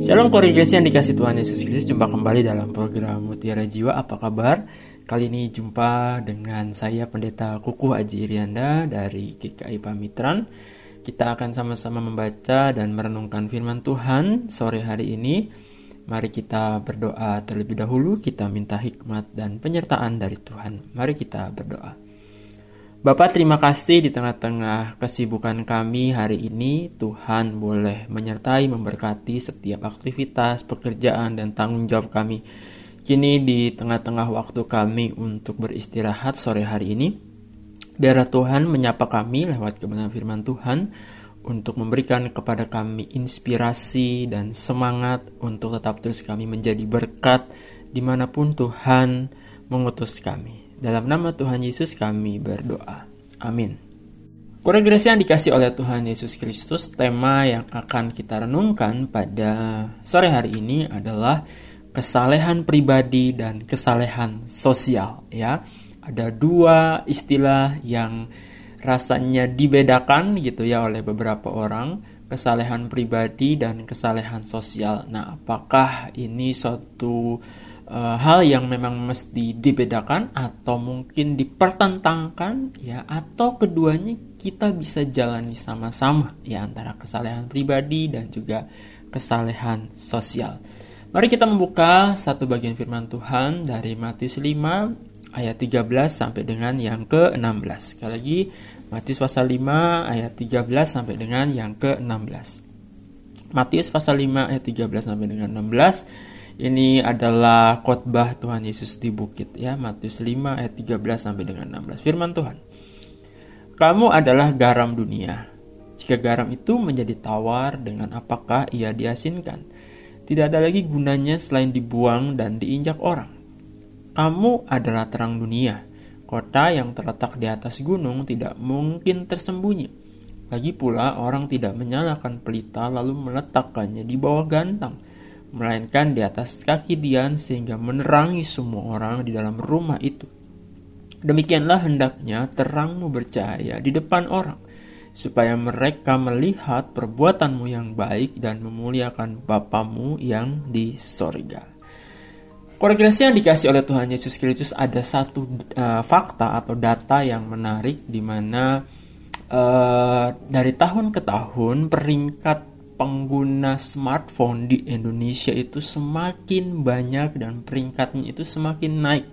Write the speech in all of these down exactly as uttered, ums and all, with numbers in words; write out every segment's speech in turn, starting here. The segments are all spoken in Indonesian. Shalom kongregasi yang dikasih Tuhan Yesus Kristus, jumpa kembali dalam program Mutiara Jiwa. Apa kabar? Kali ini jumpa dengan saya Pendeta Kukuh Aji Irianda dari G K I Pamitran. Kita akan sama-sama membaca dan merenungkan firman Tuhan sore hari ini. Mari kita berdoa terlebih dahulu, kita minta hikmat dan penyertaan dari Tuhan. Mari kita berdoa. Bapa, terima kasih di tengah-tengah kesibukan kami hari ini, Tuhan boleh menyertai, memberkati setiap aktivitas, pekerjaan, dan tanggung jawab kami. Kini di tengah-tengah waktu kami untuk beristirahat sore hari ini, biarlah Tuhan menyapa kami lewat kebenaran firman Tuhan untuk memberikan kepada kami inspirasi dan semangat untuk tetap terus kami menjadi berkat dimanapun Tuhan mengutus kami. Dalam nama Tuhan Yesus kami berdoa. Amin. Kongregasi yang dikasih oleh Tuhan Yesus Kristus, tema yang akan kita renungkan pada sore hari ini adalah kesalehan pribadi dan kesalehan sosial. Ya, ada dua istilah yang rasanya dibedakan gitu ya oleh beberapa orang, kesalehan pribadi dan kesalehan sosial. Nah, apakah ini suatu hal yang memang mesti dibedakan atau mungkin dipertentangkan ya, atau keduanya kita bisa jalani sama-sama ya, antara kesalehan pribadi dan juga kesalehan sosial. Mari kita membuka satu bagian firman Tuhan dari Matius lima ayat tiga belas sampai dengan yang ke enam belas. Sekali lagi Matius pasal lima ayat tiga belas sampai dengan yang ke enam belas. Matius pasal lima ayat tiga belas sampai dengan enam belas. Ini adalah khotbah Tuhan Yesus di bukit ya, Matius lima ayat tiga belas sampai dengan enam belas. Firman Tuhan. Kamu adalah garam dunia. Jika garam itu menjadi tawar, dengan apakah ia diasinkan? Tidak ada lagi gunanya selain dibuang dan diinjak orang. Kamu adalah terang dunia. Kota yang terletak di atas gunung tidak mungkin tersembunyi. Lagi pula orang tidak menyalakan pelita lalu meletakkannya di bawah gantang, melainkan di atas kaki dian sehingga menerangi semua orang di dalam rumah itu. Demikianlah hendaknya terangmu bercahaya di depan orang, supaya mereka melihat perbuatanmu yang baik dan memuliakan Bapamu yang di sorga. Kongregasi yang dikasih oleh Tuhan Yesus Kristus, ada satu uh, fakta atau data yang menarik, di mana uh, dari tahun ke tahun peringkat pengguna smartphone di Indonesia itu semakin banyak dan peringkatnya itu semakin naik.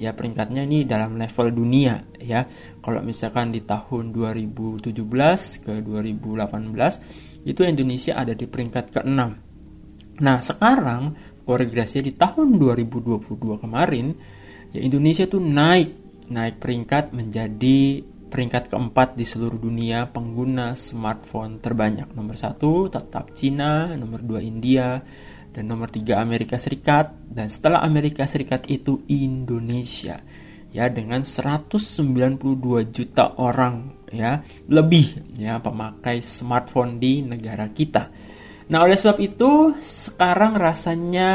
Ya, peringkatnya ini dalam level dunia ya. Kalau misalkan di tahun dua ribu tujuh belas ke dua ribu delapan belas itu Indonesia ada di peringkat keenam. Nah, sekarang kongregasi di tahun dua ribu dua puluh dua kemarin ya, Indonesia tuh naik, naik peringkat menjadi peringkat keempat di seluruh dunia pengguna smartphone terbanyak. Nomor satu tetap Cina, nomor dua India, dan nomor tiga Amerika Serikat. Dan setelah Amerika Serikat itu Indonesia. Ya, dengan seratus sembilan puluh dua juta orang ya, lebih ya pemakai smartphone di negara kita. Nah, oleh sebab itu sekarang rasanya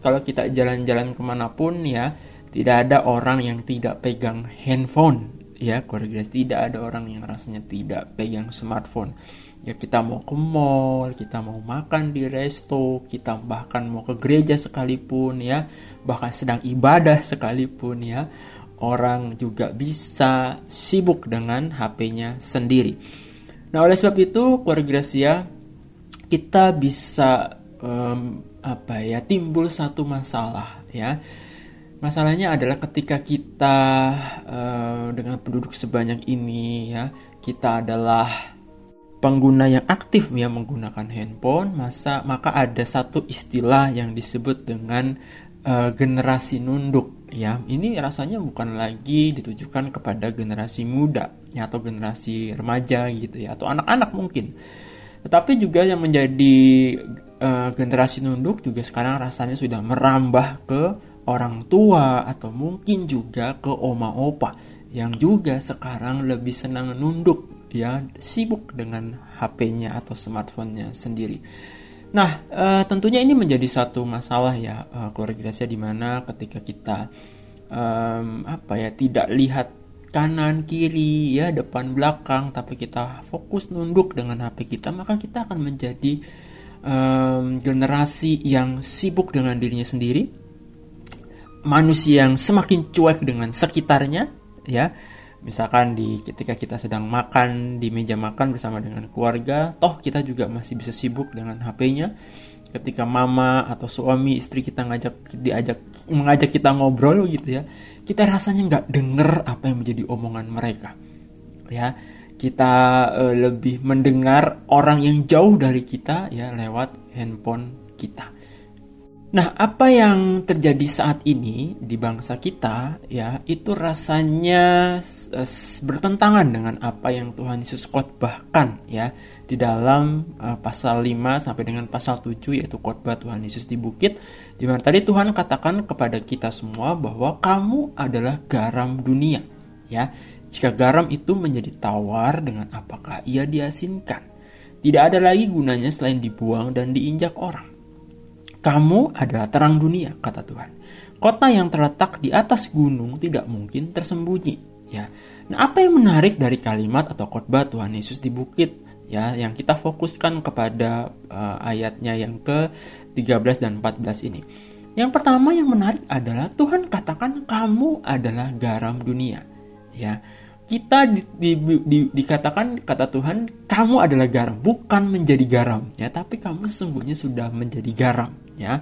kalau kita jalan-jalan kemanapun ya, tidak ada orang yang tidak pegang handphone. Ya, kongregasi, tidak ada orang yang rasanya tidak pegang smartphone. Ya, kita mau ke mall, kita mau makan di resto, kita bahkan mau ke gereja sekalipun ya, bahkan sedang ibadah sekalipun ya, orang juga bisa sibuk dengan H P-nya sendiri. Nah, oleh sebab itu kongregasi ya, kita bisa um, apa ya, timbul satu masalah ya. Masalahnya adalah ketika kita uh, dengan penduduk sebanyak ini ya, kita adalah pengguna yang aktif ya menggunakan handphone, masa maka ada satu istilah yang disebut dengan uh, generasi nunduk ya. Ini rasanya bukan lagi ditujukan kepada generasi muda ya, atau generasi remaja gitu ya, atau anak-anak mungkin. Tetapi juga yang menjadi uh, generasi nunduk juga sekarang rasanya sudah merambah ke orang tua atau mungkin juga ke oma opa yang juga sekarang lebih senang nunduk ya, sibuk dengan H P-nya atau smartphone-nya sendiri. Nah, e, tentunya ini menjadi satu masalah ya, e, kongregasi, di mana ketika kita e, apa ya, tidak lihat kanan kiri ya, depan belakang, tapi kita fokus nunduk dengan H P kita, maka kita akan menjadi um, generasi yang sibuk dengan dirinya sendiri, manusia yang semakin cuek dengan sekitarnya, ya. Misalkan di ketika kita sedang makan di meja makan bersama dengan keluarga, toh kita juga masih bisa sibuk dengan H P-nya. Ketika mama atau suami istri kita ngajak diajak mengajak kita ngobrol gitu ya, kita rasanya nggak dengar apa yang menjadi omongan mereka, ya. Kita uh, lebih mendengar orang yang jauh dari kita, ya, lewat handphone kita. Nah, apa yang terjadi saat ini di bangsa kita, ya, itu rasanya bertentangan dengan apa yang Tuhan Yesus khotbahkan, ya, di dalam uh, pasal lima sampai dengan pasal tujuh, yaitu khotbah Tuhan Yesus di bukit, di mana tadi Tuhan katakan kepada kita semua bahwa kamu adalah garam dunia, ya. Jika garam itu menjadi tawar, dengan apakah ia diasinkan? Tidak ada lagi gunanya selain dibuang dan diinjak orang. Kamu adalah terang dunia, kata Tuhan. Kota yang terletak di atas gunung tidak mungkin tersembunyi, ya. Nah, apa yang menarik dari kalimat atau khotbah Tuhan Yesus di bukit, ya, yang kita fokuskan kepada uh, ayatnya yang ke tiga belas dan empat belas ini. Yang pertama yang menarik adalah Tuhan katakan kamu adalah garam dunia, ya. Kita di, di, di, dikatakan kata Tuhan kamu adalah garam, bukan menjadi garam, ya, tapi kamu sesungguhnya sudah menjadi garam, ya.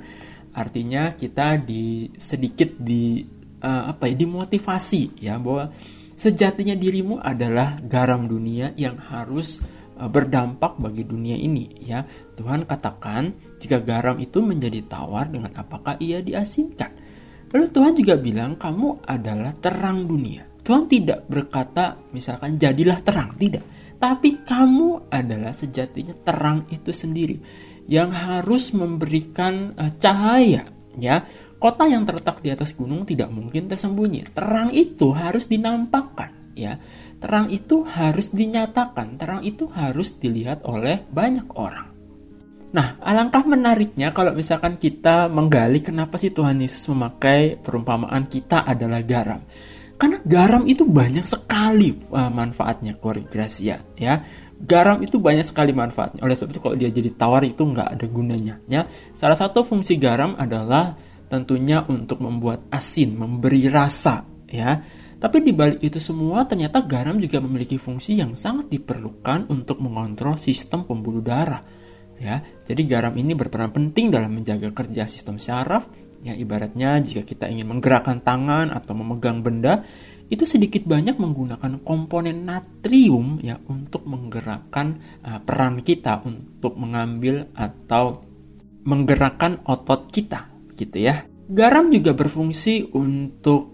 Artinya kita di sedikit di uh, apa ya dimotivasi, ya, bahwa sejatinya dirimu adalah garam dunia yang harus uh, berdampak bagi dunia ini, ya. Tuhan katakan jika garam itu menjadi tawar, dengan apakah ia diasinkan? Lalu Tuhan juga bilang kamu adalah terang dunia. Tuhan tidak berkata misalkan jadilah terang, tidak. Tapi kamu adalah sejatinya terang itu sendiri yang harus memberikan uh, cahaya, ya. Kota yang terletak di atas gunung tidak mungkin tersembunyi. Terang itu harus dinampakkan, ya. Terang itu harus dinyatakan, terang itu harus dilihat oleh banyak orang. Nah, alangkah menariknya kalau misalkan kita menggali kenapa sih Tuhan Yesus memakai perumpamaan kita adalah garam. Karena garam itu banyak sekali uh, manfaatnya, keluarga Gracia, ya. Garam itu banyak sekali manfaatnya. Oleh sebab itu kalau dia jadi tawar itu nggak ada gunanya, ya. Salah satu fungsi garam adalah tentunya untuk membuat asin, memberi rasa, ya. Tapi di balik itu semua ternyata garam juga memiliki fungsi yang sangat diperlukan untuk mengontrol sistem pembuluh darah, ya. Jadi garam ini berperan penting dalam menjaga kerja sistem syaraf. Ya, ibaratnya jika kita ingin menggerakkan tangan atau memegang benda, itu sedikit banyak menggunakan komponen natrium, ya, untuk menggerakkan uh, peran kita untuk mengambil atau menggerakkan otot kita, gitu ya. Garam juga berfungsi untuk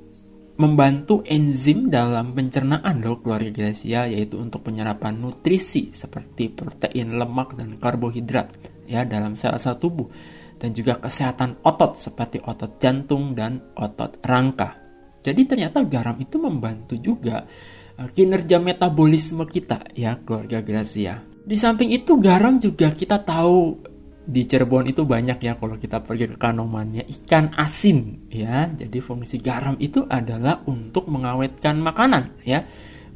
membantu enzim dalam pencernaan loh, keluarga Gracia, yaitu untuk penyerapan nutrisi seperti protein, lemak, dan karbohidrat, ya, dalam sel-sel tubuh. Dan juga kesehatan otot seperti otot jantung dan otot rangka. Jadi ternyata garam itu membantu juga kinerja metabolisme kita, ya, keluarga Gracia. Di samping itu garam juga kita tahu di Cirebon itu banyak, ya, kalau kita pergi ke Kanomannya, ikan asin, ya. Jadi fungsi garam itu adalah untuk mengawetkan makanan, ya.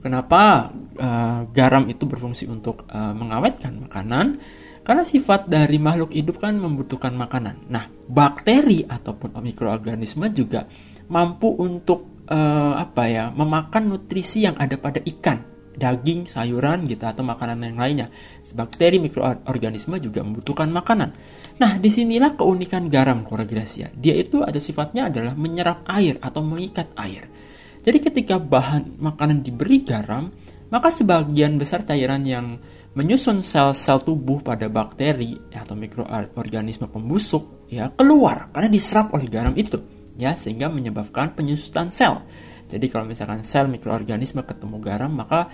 Kenapa uh, garam itu berfungsi untuk uh, mengawetkan makanan? Karena sifat dari makhluk hidup kan membutuhkan makanan. Nah, bakteri ataupun mikroorganisme juga mampu untuk eh, apa ya, memakan nutrisi yang ada pada ikan, daging, sayuran gitu, atau makanan yang lainnya. Bakteri, mikroorganisme juga membutuhkan makanan. Nah, disinilah keunikan garam, keluarga Gracia. Dia itu ada sifatnya adalah menyerap air atau mengikat air. Jadi ketika bahan makanan diberi garam, maka sebagian besar cairan yang menyusun sel-sel tubuh pada bakteri atau mikroorganisme pembusuk, ya, keluar karena diserap oleh garam itu, ya, sehingga menyebabkan penyusutan sel. Jadi kalau misalkan sel mikroorganisme ketemu garam, maka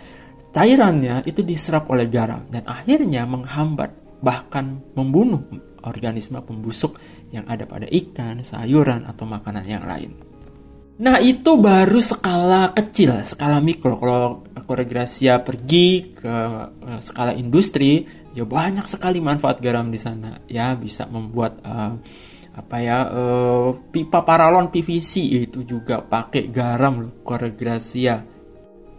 cairannya itu diserap oleh garam dan akhirnya menghambat bahkan membunuh organisme pembusuk yang ada pada ikan, sayuran, atau makanan yang lain. Nah, itu baru skala kecil, skala mikro. Kalau keluarga Gracia pergi ke skala industri, ya, banyak sekali manfaat garam di sana, ya. Bisa membuat uh, apa ya uh, pipa paralon P V C, itu juga pakai garam, keluarga Gracia.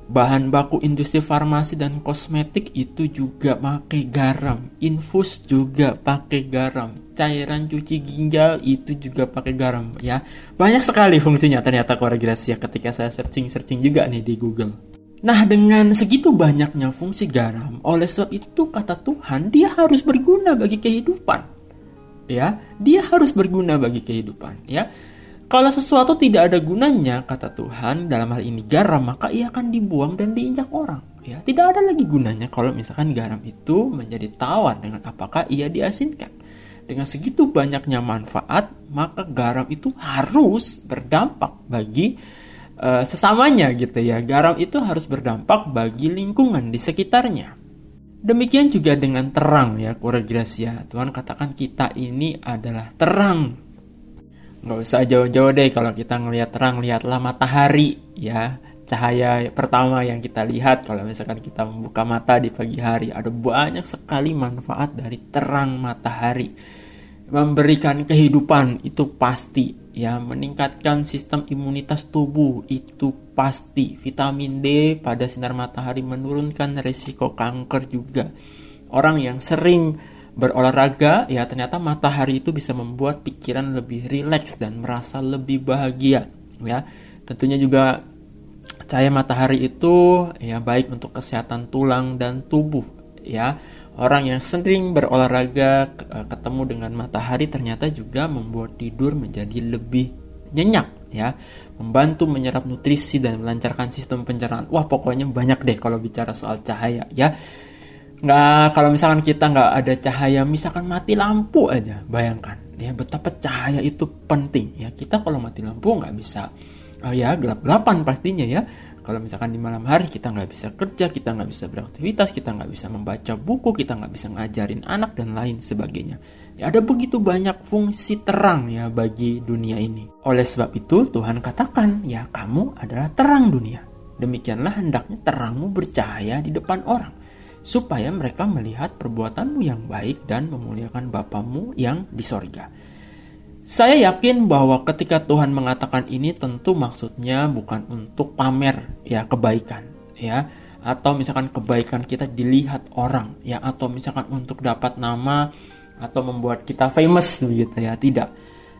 Bahan baku industri farmasi dan kosmetik itu juga pakai garam. Infus juga pakai garam. Cairan cuci ginjal itu juga pakai garam ya. Banyak sekali fungsinya ternyata Korea Gracia ketika saya searching-searching juga nih di Google. Nah, dengan segitu banyaknya fungsi garam, oleh sebab itu kata Tuhan, dia harus berguna bagi kehidupan. Ya, dia harus berguna bagi kehidupan, ya. Kalau sesuatu tidak ada gunanya, kata Tuhan, dalam hal ini garam, maka ia akan dibuang dan diinjak orang, ya. Tidak ada lagi gunanya kalau misalkan garam itu menjadi tawar dengan apakah ia diasinkan. Dengan segitu banyaknya manfaat, maka garam itu harus berdampak bagi Uh, sesamanya gitu ya. Garam itu harus berdampak bagi lingkungan di sekitarnya. Demikian juga dengan terang ya, Korea Gracia. Tuhan katakan kita ini adalah terang. Gak usah jauh-jauh deh, kalau kita ngelihat terang, lihatlah matahari ya. Cahaya pertama yang kita lihat kalau misalkan kita membuka mata di pagi hari. Ada banyak sekali manfaat dari terang matahari. Memberikan kehidupan itu pasti ya, meningkatkan sistem imunitas tubuh itu pasti. Vitamin D pada sinar matahari menurunkan risiko kanker juga. Orang yang sering berolahraga, ya ternyata matahari itu bisa membuat pikiran lebih rileks dan merasa lebih bahagia. Ya, tentunya juga cahaya matahari itu ya baik untuk kesehatan tulang dan tubuh. Ya, orang yang sering berolahraga ketemu dengan matahari ternyata juga membuat tidur menjadi lebih nyenyak ya, membantu menyerap nutrisi dan melancarkan sistem pencernaan. Wah, pokoknya banyak deh kalau bicara soal cahaya ya. Nggak, kalau misalkan kita nggak ada cahaya, misalkan mati lampu aja, bayangkan ya betapa cahaya itu penting ya. Kita kalau mati lampu nggak bisa oh ya gelap-gelapan pastinya ya. Kalau misalkan di malam hari kita nggak bisa kerja, kita nggak bisa beraktivitas, kita nggak bisa membaca buku, kita nggak bisa ngajarin anak dan lain sebagainya. Ya, ada begitu banyak fungsi terang ya bagi dunia ini. Oleh sebab itu Tuhan katakan ya kamu adalah terang dunia. Demikianlah hendaknya terangmu bercahaya di depan orang, supaya mereka melihat perbuatanmu yang baik dan memuliakan Bapamu yang di sorga. Saya yakin bahwa ketika Tuhan mengatakan ini tentu maksudnya bukan untuk pamer ya kebaikan ya, atau misalkan kebaikan kita dilihat orang ya, atau misalkan untuk dapat nama atau membuat kita famous begitu ya, tidak.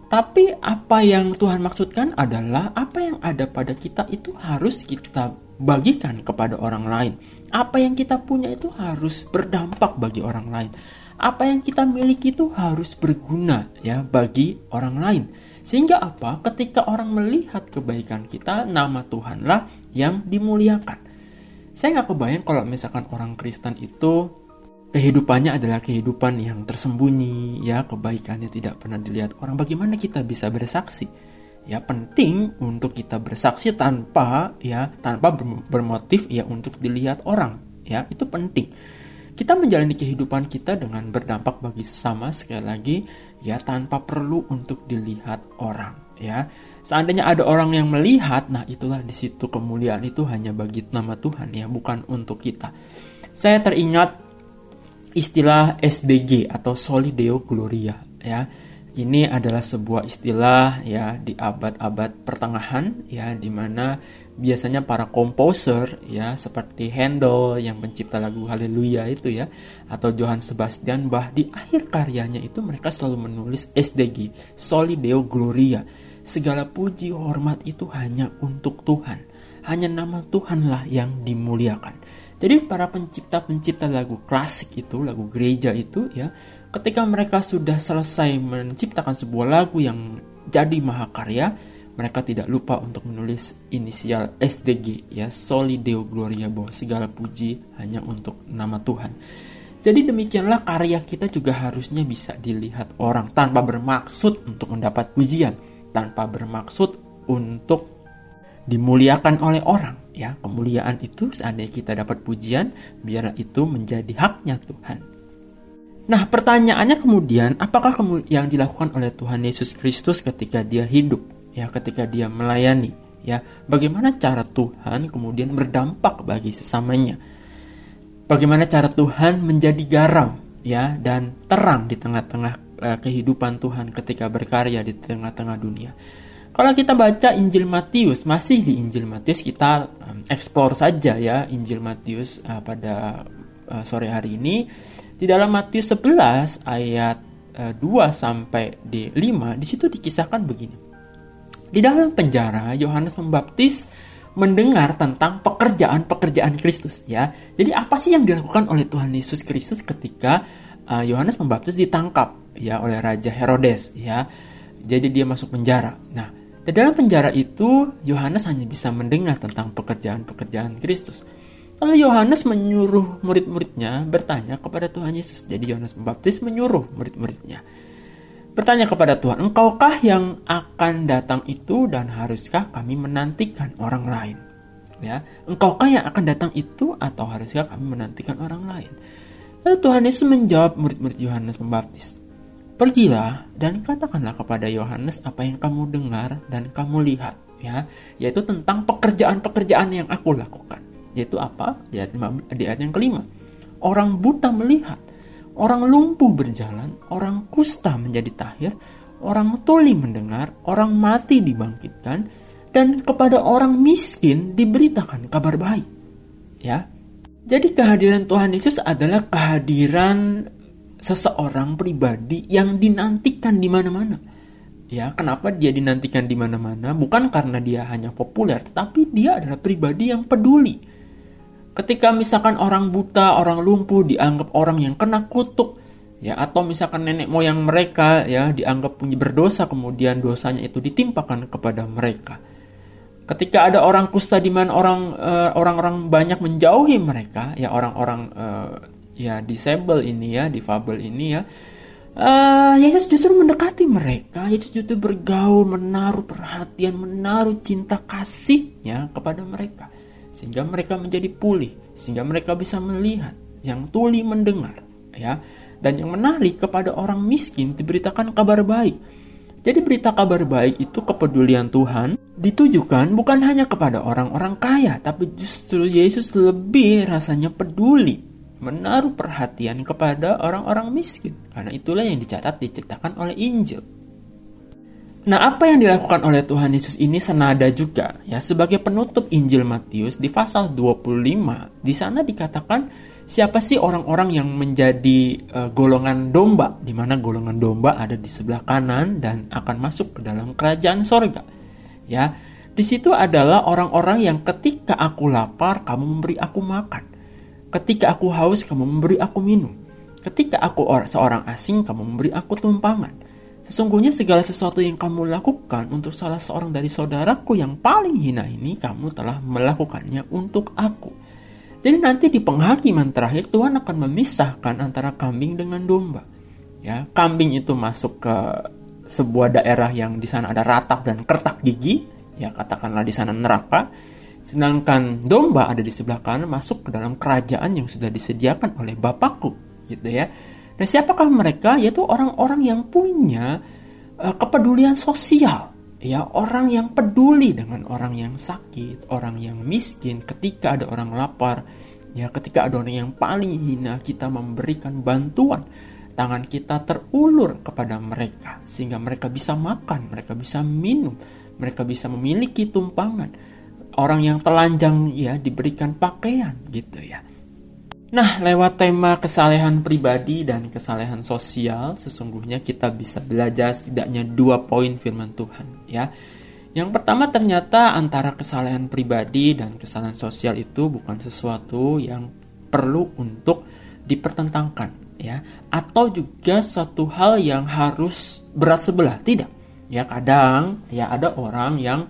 Tapi apa yang Tuhan maksudkan adalah apa yang ada pada kita itu harus kita bagikan kepada orang lain. Apa yang kita punya itu harus berdampak bagi orang lain. Apa yang kita miliki itu harus berguna ya bagi orang lain. Sehingga apa? Ketika orang melihat kebaikan kita, nama Tuhanlah yang dimuliakan. Saya gak kebayang kalau misalkan orang Kristen itu kehidupannya adalah kehidupan yang tersembunyi ya, kebaikannya tidak pernah dilihat orang. Bagaimana kita bisa bersaksi? Ya penting untuk kita bersaksi tanpa ya tanpa bermotif ya untuk dilihat orang ya, itu penting. Kita menjalani kehidupan kita dengan berdampak bagi sesama, sekali lagi ya tanpa perlu untuk dilihat orang ya. Seandainya ada orang yang melihat, nah itulah di situ kemuliaan itu hanya bagi nama Tuhan ya, bukan untuk kita. Saya teringat istilah S D G atau Soli Deo Gloria ya. Ini adalah sebuah istilah ya di abad-abad pertengahan ya, di mana biasanya para komposer ya seperti Handel yang pencipta lagu Haleluya itu ya, atau Johann Sebastian Bach, di akhir karyanya itu mereka selalu menulis S D G, Soli Deo Gloria. Segala puji hormat itu hanya untuk Tuhan. Hanya nama Tuhanlah yang dimuliakan. Jadi para pencipta-pencipta lagu klasik itu, lagu gereja itu ya, ketika mereka sudah selesai menciptakan sebuah lagu yang jadi mahakarya, mereka tidak lupa untuk menulis inisial S D G ya, Soli Deo Gloria, bahwa segala puji hanya untuk nama Tuhan. Jadi demikianlah karya kita juga harusnya bisa dilihat orang tanpa bermaksud untuk mendapat pujian, tanpa bermaksud untuk dimuliakan oleh orang ya. Kemuliaan itu seandainya kita dapat pujian, biarlah itu menjadi haknya Tuhan. Nah, pertanyaannya kemudian, apakah yang dilakukan oleh Tuhan Yesus Kristus ketika dia hidup, ya, ketika dia melayani, ya, bagaimana cara Tuhan kemudian berdampak bagi sesamanya? Bagaimana cara Tuhan menjadi garam, ya, dan terang di tengah-tengah eh, kehidupan Tuhan ketika berkarya di tengah-tengah dunia? Kalau kita baca Injil Matius, masih di Injil Matius kita um, explore saja ya Injil Matius uh, pada uh, sore hari ini. Di dalam Matius sebelas ayat uh, dua sampai di lima, di situ dikisahkan begini. Di dalam penjara Yohanes Pembaptis mendengar tentang pekerjaan-pekerjaan Kristus ya. Jadi apa sih yang dilakukan oleh Tuhan Yesus Kristus ketika uh, Yohanes Pembaptis ditangkap ya oleh Raja Herodes ya. Jadi dia masuk penjara. Nah, di dalam penjara itu, Yohanes hanya bisa mendengar tentang pekerjaan-pekerjaan Kristus. Lalu Yohanes menyuruh murid-muridnya bertanya kepada Tuhan Yesus. Jadi Yohanes Pembaptis menyuruh murid-muridnya bertanya kepada Tuhan, "Engkaukah yang akan datang itu dan haruskah kami menantikan orang lain?" Ya, "Engkaukah yang akan datang itu atau haruskah kami menantikan orang lain?" Lalu Tuhan Yesus menjawab murid-murid Yohanes Pembaptis, "Pergilah dan katakanlah kepada Yohanes apa yang kamu dengar dan kamu lihat," ya, yaitu tentang pekerjaan-pekerjaan yang aku lakukan. Yaitu apa? Ya, di ayat yang kelima. Orang buta melihat, orang lumpuh berjalan, orang kusta menjadi tahir, orang tuli mendengar, orang mati dibangkitkan, dan kepada orang miskin diberitakan kabar baik. Ya. Jadi kehadiran Tuhan Yesus adalah kehadiran seseorang pribadi yang dinantikan di mana-mana. Ya, kenapa dia dinantikan di mana-mana? Bukan karena dia hanya populer, tetapi dia adalah pribadi yang peduli. Ketika misalkan orang buta, orang lumpuh dianggap orang yang kena kutuk, ya, atau misalkan nenek moyang mereka ya dianggap punya berdosa, kemudian dosanya itu ditimpakan kepada mereka. Ketika ada orang kusta di mana orang uh, orang-orang banyak menjauhi mereka, ya orang-orang uh, ya disable ini ya, difabel ini ya, uh, Yesus justru mendekati mereka. Yesus justru bergaul, menaruh perhatian, menaruh cinta kasihnya kepada mereka, sehingga mereka menjadi pulih, sehingga mereka bisa melihat, yang tuli mendengar ya, dan yang menarik kepada orang miskin diberitakan kabar baik. Jadi berita kabar baik itu, kepedulian Tuhan ditujukan bukan hanya kepada orang-orang kaya, tapi justru Yesus lebih rasanya peduli, menaruh perhatian kepada orang-orang miskin. Karena itulah yang dicatat, diceritakan oleh Injil. Nah, apa yang dilakukan oleh Tuhan Yesus ini senada juga ya sebagai penutup Injil Matius di pasal dua puluh lima. Di sana dikatakan siapa sih orang-orang yang menjadi uh, golongan domba, di mana golongan domba ada di sebelah kanan dan akan masuk ke dalam kerajaan sorga. Ya, di situ adalah orang-orang yang ketika aku lapar, kamu memberi aku makan. Ketika aku haus, kamu memberi aku minum. Ketika aku or- seorang asing, kamu memberi aku tumpangan. Sesungguhnya segala sesuatu yang kamu lakukan untuk salah seorang dari saudaraku yang paling hina ini, kamu telah melakukannya untuk aku. Jadi nanti di penghakiman terakhir, Tuhan akan memisahkan antara kambing dengan domba. Ya, kambing itu masuk ke sebuah daerah yang di sana ada ratap dan kertak gigi. Ya, katakanlah di sana neraka. Sedangkan domba ada di sebelah kanan, masuk ke dalam kerajaan yang sudah disediakan oleh Bapakku, gitu ya. Nah, siapakah mereka? Yaitu orang-orang yang punya uh, kepedulian sosial, ya, orang yang peduli dengan orang yang sakit, orang yang miskin. Ketika ada orang lapar, ya, ketika ada orang yang paling hina, kita memberikan bantuan. Tangan kita terulur kepada mereka, sehingga mereka bisa makan, mereka bisa minum, mereka bisa memiliki tumpangan. Orang yang telanjang ya diberikan pakaian, gitu ya. Nah, lewat tema kesalehan pribadi dan kesalehan sosial, sesungguhnya kita bisa belajar setidaknya dua poin firman Tuhan ya. Yang pertama, ternyata antara kesalehan pribadi dan kesalehan sosial itu bukan sesuatu yang perlu untuk dipertentangkan ya, atau juga satu hal yang harus berat sebelah, tidak. Ya, kadang ya ada orang yang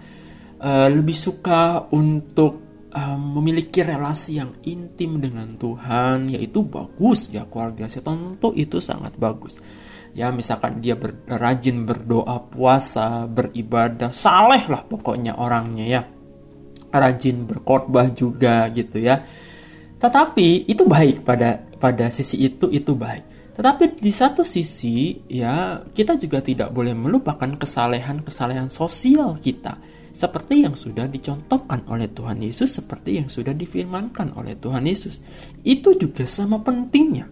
Uh, lebih suka untuk uh, memiliki relasi yang intim dengan Tuhan, yaitu bagus ya, keluarga saya tentu itu sangat bagus ya, misalkan dia ber, rajin berdoa, puasa, beribadah, saleh lah pokoknya orangnya ya, rajin berkhotbah juga gitu ya. Tetapi itu baik, pada pada sisi itu itu baik. Tetapi di satu sisi ya, kita juga tidak boleh melupakan kesalehan-kesalehan sosial kita, seperti yang sudah dicontohkan oleh Tuhan Yesus, seperti yang sudah difirmankan oleh Tuhan Yesus. Itu juga sama pentingnya.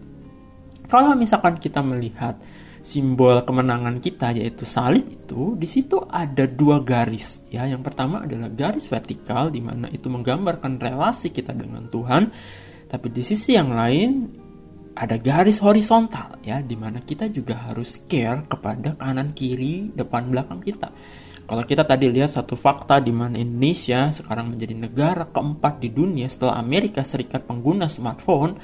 Kalau misalkan kita melihat simbol kemenangan kita, yaitu salib itu, di situ ada dua garis. Ya, yang pertama adalah garis vertikal, di mana itu menggambarkan relasi kita dengan Tuhan. Tapi di sisi yang lain ada garis horizontal, ya, di mana kita juga harus care kepada kanan kiri, depan belakang kita. Kalau kita tadi lihat satu fakta di mana Indonesia sekarang menjadi negara keempat di dunia setelah Amerika Serikat pengguna smartphone,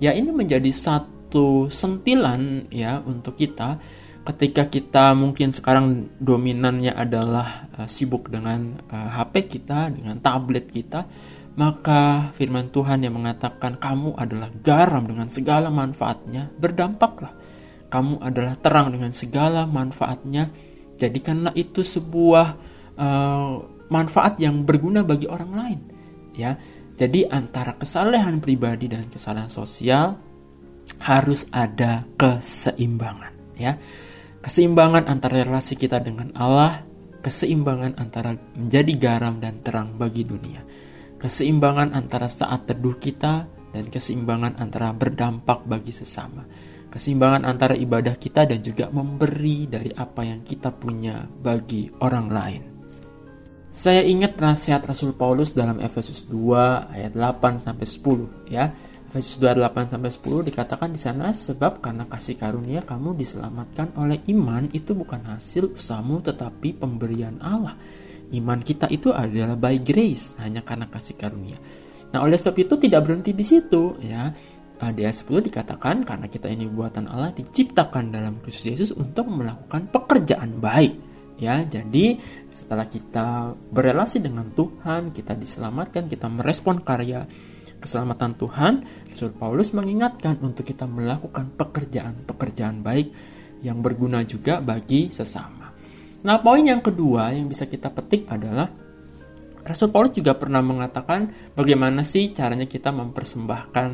ya ini menjadi satu sentilan ya untuk kita ketika kita mungkin sekarang dominannya adalah uh, sibuk dengan uh, H P kita, dengan tablet kita, maka firman Tuhan yang mengatakan kamu adalah garam dengan segala manfaatnya, berdampaklah. Kamu adalah terang dengan segala manfaatnya, jadikanlah itu sebuah uh, manfaat yang berguna bagi orang lain, ya. Jadi antara kesalehan pribadi dan kesalehan sosial harus ada keseimbangan, ya. Keseimbangan antara relasi kita dengan Allah, keseimbangan antara menjadi garam dan terang bagi dunia, keseimbangan antara saat teduh kita, dan keseimbangan antara berdampak bagi sesama, keseimbangan antara ibadah kita dan juga memberi dari apa yang kita punya bagi orang lain. Saya ingat nasihat Rasul Paulus dalam Efesus dua ayat delapan sampai sepuluh, ya. Efesus dua ayat delapan sampai sepuluh dikatakan di sana, sebab karena kasih karunia kamu diselamatkan oleh iman, itu bukan hasil usahamu tetapi pemberian Allah. Iman kita itu adalah by grace, hanya karena kasih karunia. Nah, oleh sebab itu tidak berhenti di situ, ya. Di ayat sepuluh dikatakan karena kita ini buatan Allah, diciptakan dalam Kristus Yesus untuk melakukan pekerjaan baik, ya. Jadi setelah kita berelasi dengan Tuhan, kita diselamatkan, kita merespon karya keselamatan Tuhan. Rasul Paulus mengingatkan untuk kita melakukan pekerjaan-pekerjaan baik yang berguna juga bagi sesama. Nah, poin yang kedua yang bisa kita petik adalah Rasul Paulus juga pernah mengatakan bagaimana sih caranya kita mempersembahkan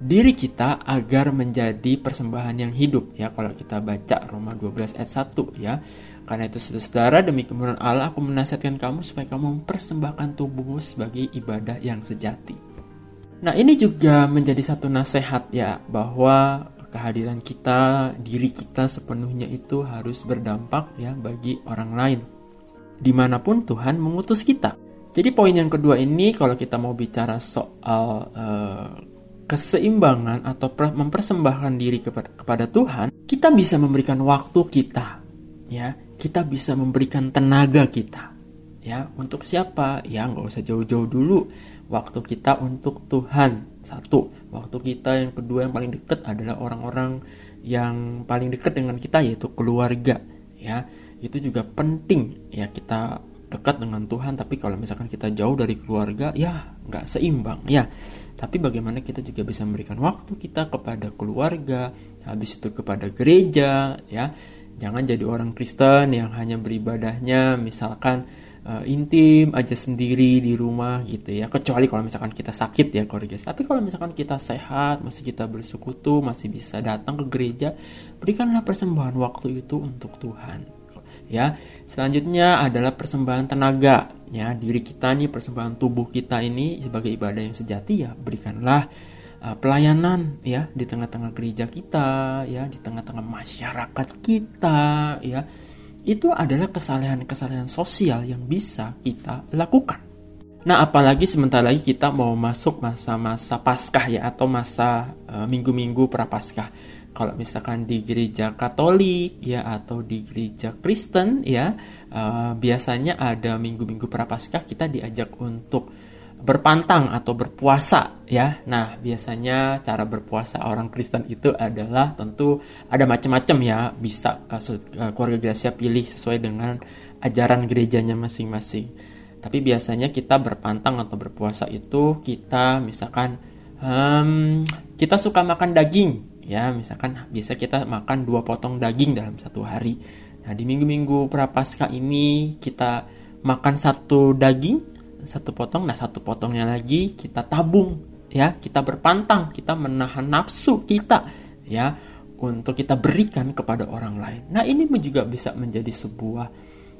diri kita agar menjadi persembahan yang hidup, ya. Kalau kita baca Roma dua belas ayat satu, ya. Karena itu saudara, demi kemuliaan Allah aku menasihatkan kamu supaya kamu mempersembahkan tubuhmu sebagai ibadah yang sejati. Nah, ini juga menjadi satu nasihat, ya, bahwa kehadiran kita, diri kita sepenuhnya itu harus berdampak, ya, bagi orang lain dimanapun Tuhan mengutus kita. Jadi poin yang kedua ini, kalau kita mau bicara soal uh, keseimbangan atau mempersembahkan diri kepada Tuhan, kita bisa memberikan waktu kita, ya, kita bisa memberikan tenaga kita, ya. Untuk siapa? Ya, nggak usah jauh-jauh dulu. Waktu kita untuk Tuhan, satu. Waktu kita yang kedua yang paling dekat adalah orang-orang yang paling dekat dengan kita, yaitu keluarga, ya. Itu juga penting, ya, kita dekat dengan Tuhan, tapi kalau misalkan kita jauh dari keluarga, ya nggak seimbang, ya. Tapi bagaimana kita juga bisa memberikan waktu kita kepada keluarga, habis itu kepada gereja, ya. Jangan jadi orang Kristen yang hanya beribadahnya misalkan Uh, intim aja sendiri di rumah gitu, ya. Kecuali kalau misalkan kita sakit, ya, koregas. Tapi kalau misalkan kita sehat, masih kita bersekutu, masih bisa datang ke gereja, berikanlah persembahan waktu itu untuk Tuhan, ya. Selanjutnya adalah persembahan tenaga, ya. Diri kita nih, persembahan tubuh kita ini sebagai ibadah yang sejati, ya. Berikanlah uh, pelayanan, ya, di tengah-tengah gereja kita, ya, di tengah-tengah masyarakat kita, ya. Itu adalah kesalahan-kesalahan sosial yang bisa kita lakukan. Nah, apalagi sebentar lagi kita mau masuk masa-masa Paskah, ya, atau masa e, minggu-minggu Prapaskah. Kalau misalkan di gereja Katolik, ya, atau di gereja Kristen, ya, e, biasanya ada minggu-minggu Prapaskah kita diajak untuk berpantang atau berpuasa, ya. Nah, biasanya cara berpuasa orang Kristen itu adalah tentu ada macam-macam, ya. Bisa uh, keluarga Gracia pilih sesuai dengan ajaran gerejanya masing-masing. Tapi biasanya kita berpantang atau berpuasa itu kita misalkan um, kita suka makan daging, ya. Misalkan biasa kita makan dua potong daging dalam satu hari. Nah, di minggu-minggu Prapaskah ini kita makan satu daging, satu potong, nah satu potongnya lagi kita tabung, ya. Kita berpantang, kita menahan nafsu kita, ya, untuk kita berikan kepada orang lain. Nah, ini juga bisa menjadi sebuah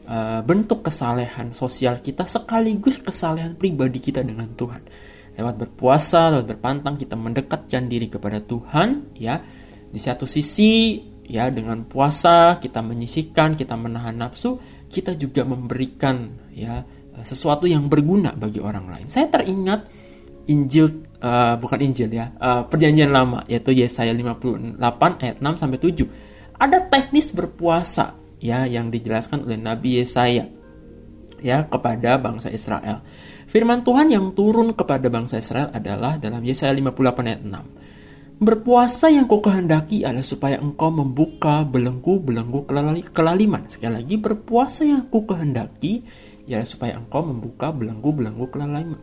uh, bentuk kesalehan sosial kita sekaligus kesalehan pribadi kita dengan Tuhan. Lewat berpuasa, lewat berpantang kita mendekatkan diri kepada Tuhan, ya. Di satu sisi Ya, dengan puasa kita menyisihkan, kita menahan nafsu, kita juga memberikan ya sesuatu yang berguna bagi orang lain. Saya teringat Injil uh, bukan Injil ya, uh, Perjanjian Lama, yaitu Yesaya lima puluh delapan ayat enam sampai tujuh. Ada teknis berpuasa ya yang dijelaskan oleh Nabi Yesaya ya kepada bangsa Israel. Firman Tuhan yang turun kepada bangsa Israel adalah dalam Yesaya lima puluh delapan ayat enam. Berpuasa yang kau kehendaki adalah supaya engkau membuka belenggu-belenggu kelaliman. Sekali lagi, berpuasa yang kau kehendaki ialah supaya engkau membuka belenggu-belenggu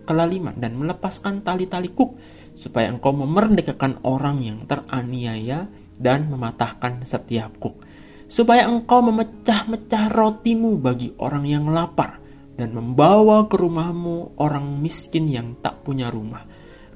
kelaliman dan melepaskan tali-tali kuk, supaya engkau memerdekakan orang yang teraniaya dan mematahkan setiap kuk, supaya engkau memecah-mecah rotimu bagi orang yang lapar dan membawa ke rumahmu orang miskin yang tak punya rumah.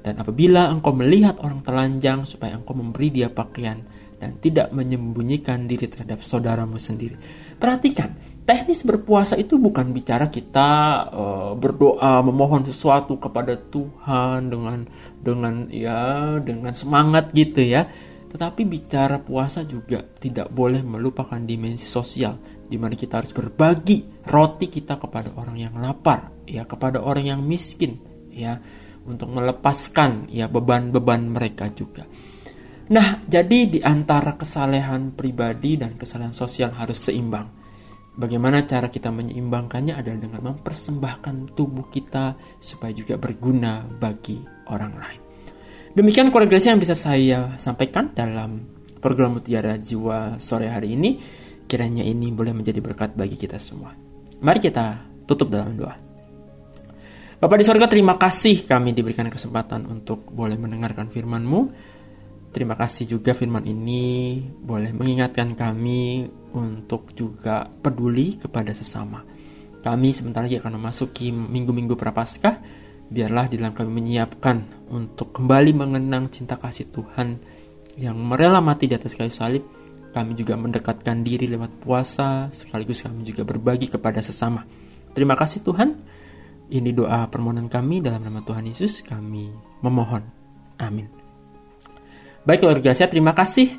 Dan apabila engkau melihat orang telanjang, supaya engkau memberi dia pakaian dan tidak menyembunyikan diri terhadap saudaramu sendiri. Perhatikan, teknis berpuasa itu bukan bicara kita uh, berdoa memohon sesuatu kepada Tuhan dengan dengan ya dengan semangat gitu ya. Tetapi bicara puasa juga tidak boleh melupakan dimensi sosial, di mana kita harus berbagi roti kita kepada orang yang lapar, ya kepada orang yang miskin, ya. Untuk melepaskan ya beban-beban mereka juga. Nah, jadi di antara kesalehan pribadi dan kesalehan sosial harus seimbang. Bagaimana cara kita menyeimbangkannya adalah dengan mempersembahkan tubuh kita supaya juga berguna bagi orang lain. Demikian keluarga Gracia yang bisa saya sampaikan dalam program Mutiara Jiwa sore hari ini. Kiranya ini boleh menjadi berkat bagi kita semua. Mari kita tutup dalam doa. Bapa di surga, terima kasih kami diberikan kesempatan untuk boleh mendengarkan firman-Mu. Terima kasih juga firman ini boleh mengingatkan kami untuk juga peduli kepada sesama. Kami sebentar lagi akan memasuki minggu-minggu Prapaskah. Biarlah di dalam kami menyiapkan untuk kembali mengenang cinta kasih Tuhan yang rela mati di atas kayu salib. Kami juga mendekatkan diri lewat puasa, sekaligus kami juga berbagi kepada sesama. Terima kasih Tuhan. Ini doa permohonan kami dalam nama Tuhan Yesus kami memohon. Amin. Baik keluarga saya, terima kasih.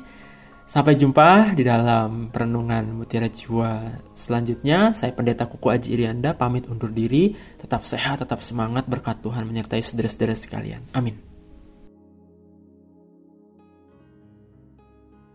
Sampai jumpa di dalam Perenungan Mutiara Jiwa selanjutnya. Saya Pendeta Kukuh Aji Irianda pamit undur diri. Tetap sehat, tetap semangat, berkat Tuhan menyertai saudara-saudara sekalian. Amin.